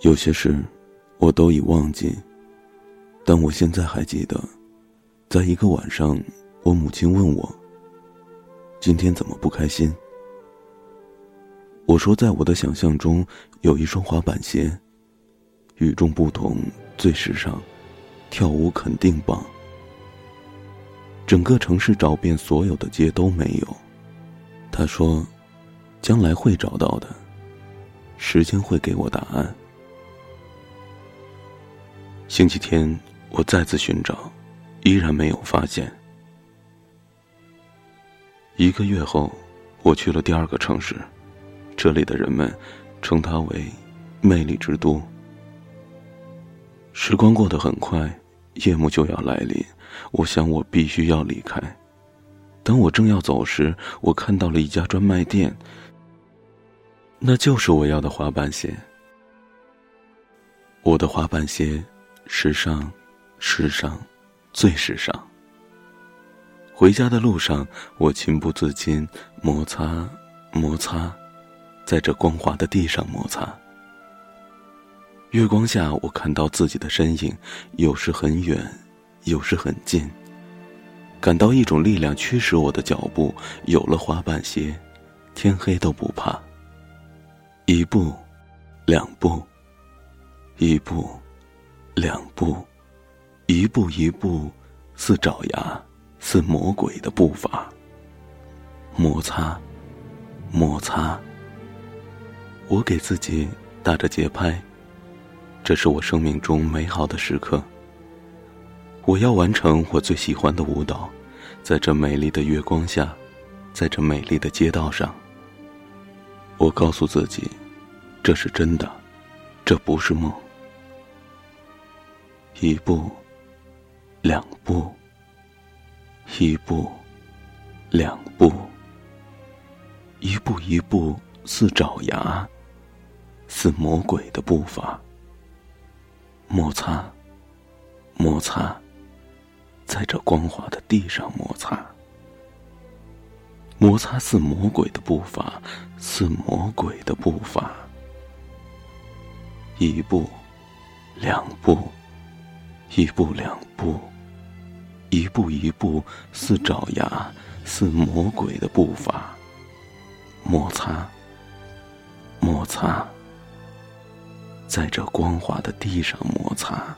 有些事我都已忘记，但我现在还记得，在一个晚上，我母亲问我今天怎么不开心。我说在我的想象中有一双滑板鞋，与众不同，最时尚，跳舞肯定棒。整个城市找遍所有的街都没有。他说将来会找到的，时间会给我答案。星期天我再次寻找，依然没有发现。1个月后，我去了第2个城市，这里的人们称它为魅力之都。时光过得很快，夜幕就要来临，我想我必须要离开。当我正要走时，我看到了一家专卖店，那就是我要的滑板鞋。我的滑板鞋，时尚，最时尚。回家的路上，我情不自禁摩擦，在这光滑的地上摩擦。月光下，我看到自己的身影，有时很远，有时很近，感到一种力量驱使我的脚步。有了滑板鞋，天黑都不怕。1步2步1步2步，一步一步，似爪牙，似魔鬼的步伐。摩擦，我给自己打着节拍。这是我生命中美好的时刻。我要完成我最喜欢的舞蹈，在这美丽的月光下，在这美丽的街道上。我告诉自己，这是真的，这不是梦。1步2步1步2步，一步一步，似爪牙，似魔鬼的步伐。摩擦，在这光滑的地上摩擦，似魔鬼的步伐，似魔鬼的步伐。1步2步1步2步，一步一步，似爪牙，似魔鬼的步伐。摩擦，在这光滑的地上摩擦。